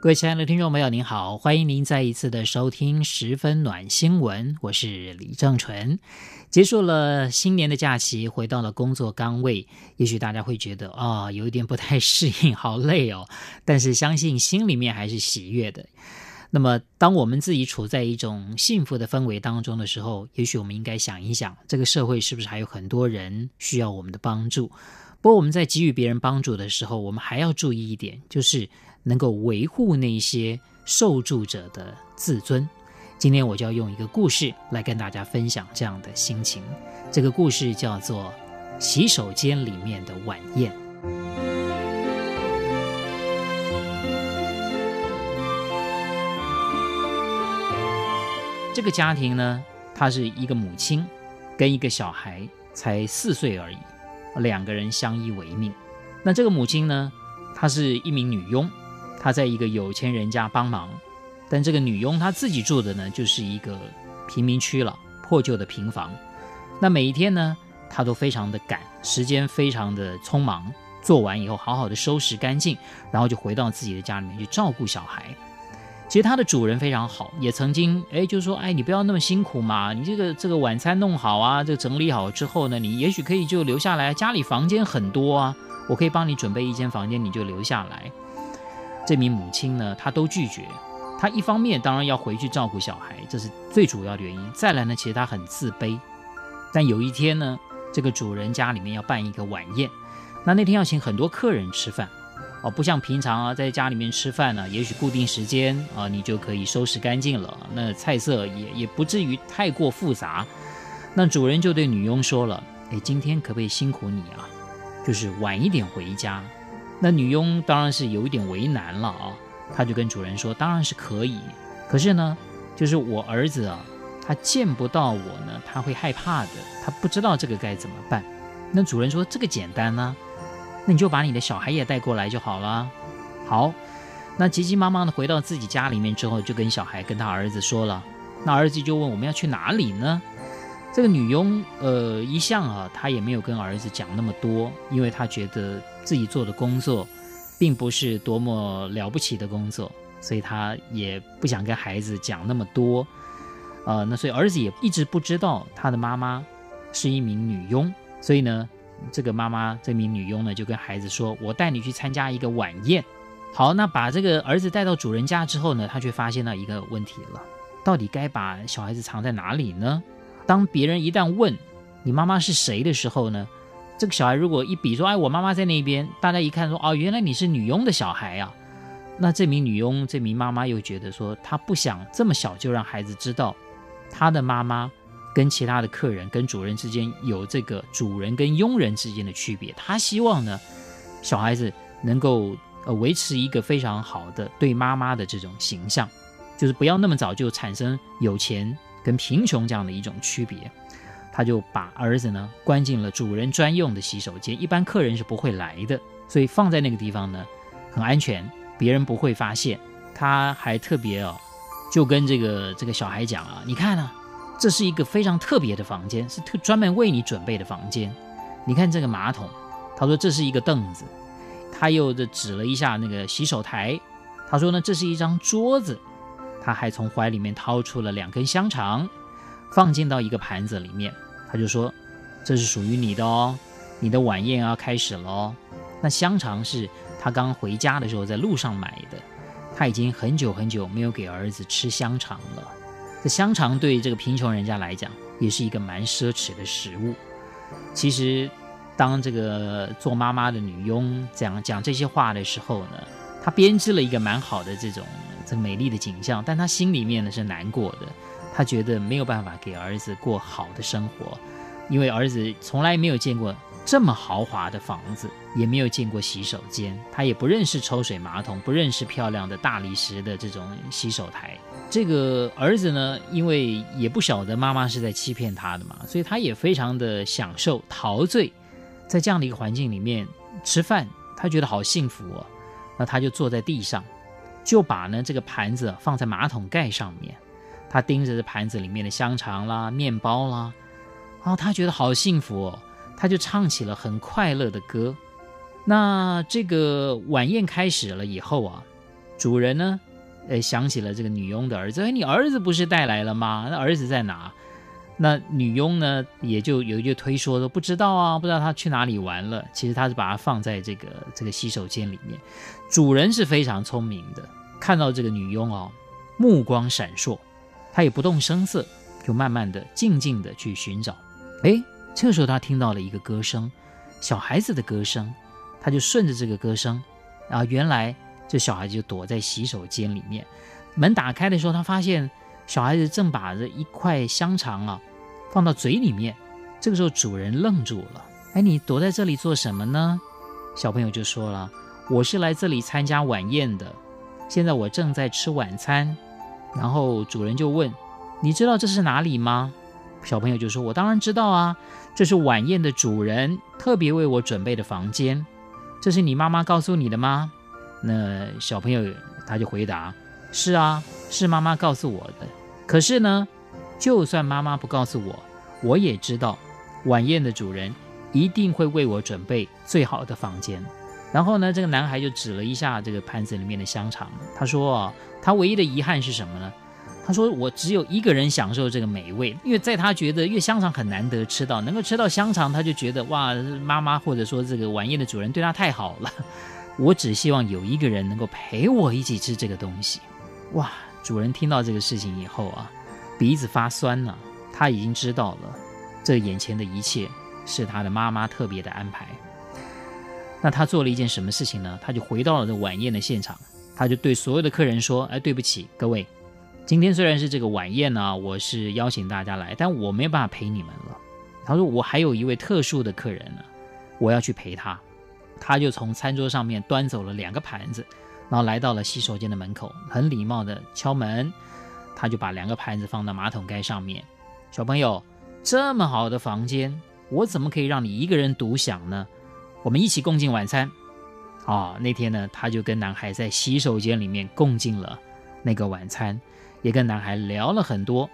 各位亲爱的听众朋友您好，欢迎您再一次的收听十分暖新闻，我是李正淳。结束了新年的假期，回到了工作岗位，也许大家会觉得有一点不太适应，好累哦，但是相信心里面还是喜悦的。那么当我们自己处在一种幸福的氛围当中的时候，也许我们应该想一想，这个社会是不是还有很多人需要我们的帮助。不过我们在给予别人帮助的时候，我们还要注意一点，就是能够维护那些受助者的自尊。今天我就要用一个故事来跟大家分享这样的心情。这个故事叫做《洗手间里面的晚宴》。这个家庭呢，她是一个母亲跟一个小孩，才4岁而已，两个人相依为命。那这个母亲呢，她是一名女佣，她在一个有钱人家帮忙，但这个女佣她自己住的呢，就是一个贫民区了，破旧的平房。那每一天呢，她都非常的赶，时间非常的匆忙，做完以后好好的收拾干净，然后就回到自己的家里面去照顾小孩。其实她的主人非常好，也曾经就说，你不要那么辛苦嘛，你这个晚餐弄好啊，这个整理好之后呢，你也许可以就留下来，家里房间很多啊，我可以帮你准备一间房间，你就留下来。这名母亲呢，她都拒绝。她一方面当然要回去照顾小孩，这是最主要的原因。再来呢，其实她很自卑。但有一天呢，这个主人家里面要办一个晚宴，那天要请很多客人吃饭。不像平常在家里面吃饭呢，也许固定时间你就可以收拾干净了，那菜色也不至于太过复杂。那主人就对女佣说了，今天可不可以辛苦你啊，就是晚一点回家。那女佣当然是有一点为难了啊，她就跟主人说，当然是可以，可是呢，就是我儿子他见不到我呢，他会害怕的，他不知道这个该怎么办。那主人说，这个简单啊，那你就把你的小孩也带过来就好了。好，那急急忙忙的回到自己家里面之后，就跟小孩跟他儿子说了。那儿子就问，我们要去哪里呢？这个女佣一向她也没有跟儿子讲那么多，因为她觉得自己做的工作并不是多么了不起的工作，所以她也不想跟孩子讲那么多。那所以儿子也一直不知道他的妈妈是一名女佣，所以呢，这名女佣呢，就跟孩子说，我带你去参加一个晚宴。好，那把这个儿子带到主人家之后呢，他却发现到一个问题了，到底该把小孩子藏在哪里呢？当别人一旦问你妈妈是谁的时候呢，这个小孩如果一比说，我妈妈在那边，大家一看说，原来你是女佣的小孩啊。那这名妈妈又觉得说，她不想这么小就让孩子知道她的妈妈跟其他的客人跟主人之间有这个主人跟佣人之间的区别，他希望呢，小孩子能够维持一个非常好的对妈妈的这种形象，就是不要那么早就产生有钱跟贫穷这样的一种区别。他就把儿子呢关进了主人专用的洗手间，一般客人是不会来的，所以放在那个地方呢很安全，别人不会发现。他还特别就跟这个小孩讲你看啊，这是一个非常特别的房间，是专门为你准备的房间。你看这个马桶，他说这是一个凳子，他又指了一下那个洗手台，他说呢这是一张桌子。他还从怀里面掏出了2根香肠，放进到一个盘子里面，他就说这是属于你的哦，你的晚宴要开始了哦。那香肠是他刚回家的时候在路上买的，他已经很久很久没有给儿子吃香肠了。这香肠对这个贫穷人家来讲也是一个蛮奢侈的食物。其实当这个做妈妈的女佣讲这些话的时候呢，她编织了一个蛮好的这美丽的景象，但她心里面呢是难过的，她觉得没有办法给儿子过好的生活，因为儿子从来没有见过这么豪华的房子，也没有见过洗手间，他也不认识抽水马桶，不认识漂亮的大理石的这种洗手台。这个儿子呢，因为也不晓得妈妈是在欺骗他的嘛，所以他也非常的享受陶醉在这样的一个环境里面吃饭，他觉得好幸福哦。那他就坐在地上，就把呢这个盘子放在马桶盖上面，他盯着这盘子里面的香肠啦、面包啦，然后他觉得好幸福哦，他就唱起了很快乐的歌。那这个晚宴开始了以后啊，主人呢想起了这个女佣的儿子，你儿子不是带来了吗？那儿子在哪？那女佣呢也就有一句推说说不知道啊，不知道他去哪里玩了。其实他是把它放在这个洗手间里面。主人是非常聪明的，看到这个女佣哦，目光闪烁，他也不动声色，就慢慢的静静的去寻找。这个时候他听到了一个歌声，小孩子的歌声，他就顺着这个歌声啊，原来这小孩子就躲在洗手间里面。门打开的时候，他发现小孩子正把这一块香肠啊放到嘴里面。这个时候主人愣住了，你躲在这里做什么呢？小朋友就说了，我是来这里参加晚宴的，现在我正在吃晚餐。然后主人就问，你知道这是哪里吗？小朋友就说，我当然知道啊，这是晚宴的主人特别为我准备的房间。这是你妈妈告诉你的吗？那小朋友他就回答，是啊，是妈妈告诉我的。可是呢，就算妈妈不告诉我，我也知道晚宴的主人一定会为我准备最好的房间。然后呢，这个男孩就指了一下这个盘子里面的香肠，他说他唯一的遗憾是什么呢？他说我只有一个人享受这个美味，因为在他觉得，因为香肠很难得吃到，能够吃到香肠，他就觉得哇，妈妈或者说这个晚宴的主人对他太好了，我只希望有一个人能够陪我一起吃这个东西。哇，主人听到这个事情以后啊，鼻子发酸了，他已经知道了这眼前的一切是他的妈妈特别的安排。那他做了一件什么事情呢？他就回到了这晚宴的现场，他就对所有的客人说，对不起各位，今天虽然是这个晚宴呢，我是邀请大家来，但我没有办法陪你们了。他说我还有一位特殊的客人呢，我要去陪他。他就从餐桌上面端走了2个盘子，然后来到了洗手间的门口，很礼貌的敲门。他就把2个盘子放到马桶盖上面。小朋友，这么好的房间，我怎么可以让你一个人独享呢？我们一起共进晚餐。那天呢，他就跟男孩在洗手间里面共进了那个晚餐，也跟男孩聊了很多。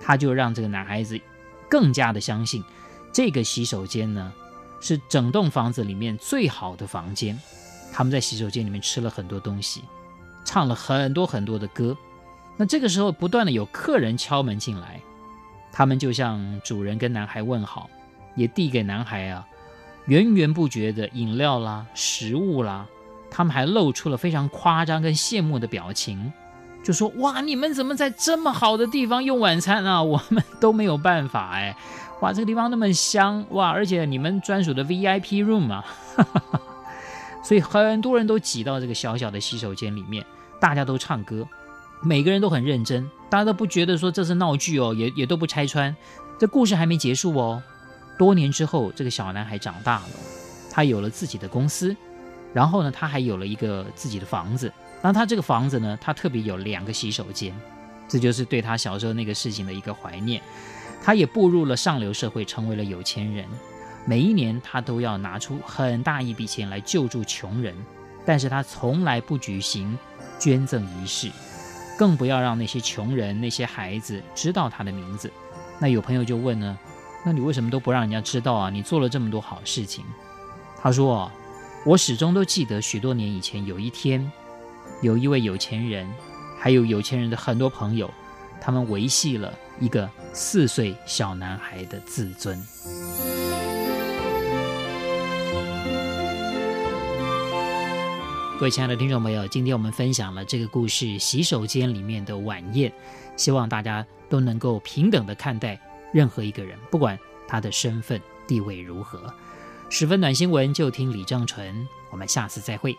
他就让这个男孩子更加的相信，这个洗手间呢是整栋房子里面最好的房间。他们在洗手间里面吃了很多东西，唱了很多很多的歌。那这个时候不断的有客人敲门进来，他们就向主人跟男孩问好，也递给男孩源源不绝的饮料啦、食物啦。他们还露出了非常夸张跟羡慕的表情，就说哇，你们怎么在这么好的地方用晚餐啊，我们都没有办法哇，这个地方那么香哇，而且你们专属的 VIP room 啊所以很多人都挤到这个小小的洗手间里面，大家都唱歌，每个人都很认真，大家都不觉得说这是闹剧哦，也都不拆穿。这故事还没结束哦，多年之后这个小男孩长大了，他有了自己的公司，然后呢他还有了一个自己的房子。那他这个房子呢，他特别有2个洗手间，这就是对他小时候那个事情的一个怀念。他也步入了上流社会，成为了有钱人。每一年他都要拿出很大一笔钱来救助穷人，但是他从来不举行捐赠仪式，更不要让那些穷人、那些孩子知道他的名字。那有朋友就问呢，那你为什么都不让人家知道啊？你做了这么多好事情。他说，我始终都记得许多年以前有一天，有一位有钱人，还有有钱人的很多朋友，他们维系了一个4岁小男孩的自尊。各位亲爱的听众朋友，今天我们分享了这个故事《洗手间里面的晚宴》，希望大家都能够平等的看待任何一个人，不管他的身份地位如何。10分暖新闻，就听李正淳，我们下次再会。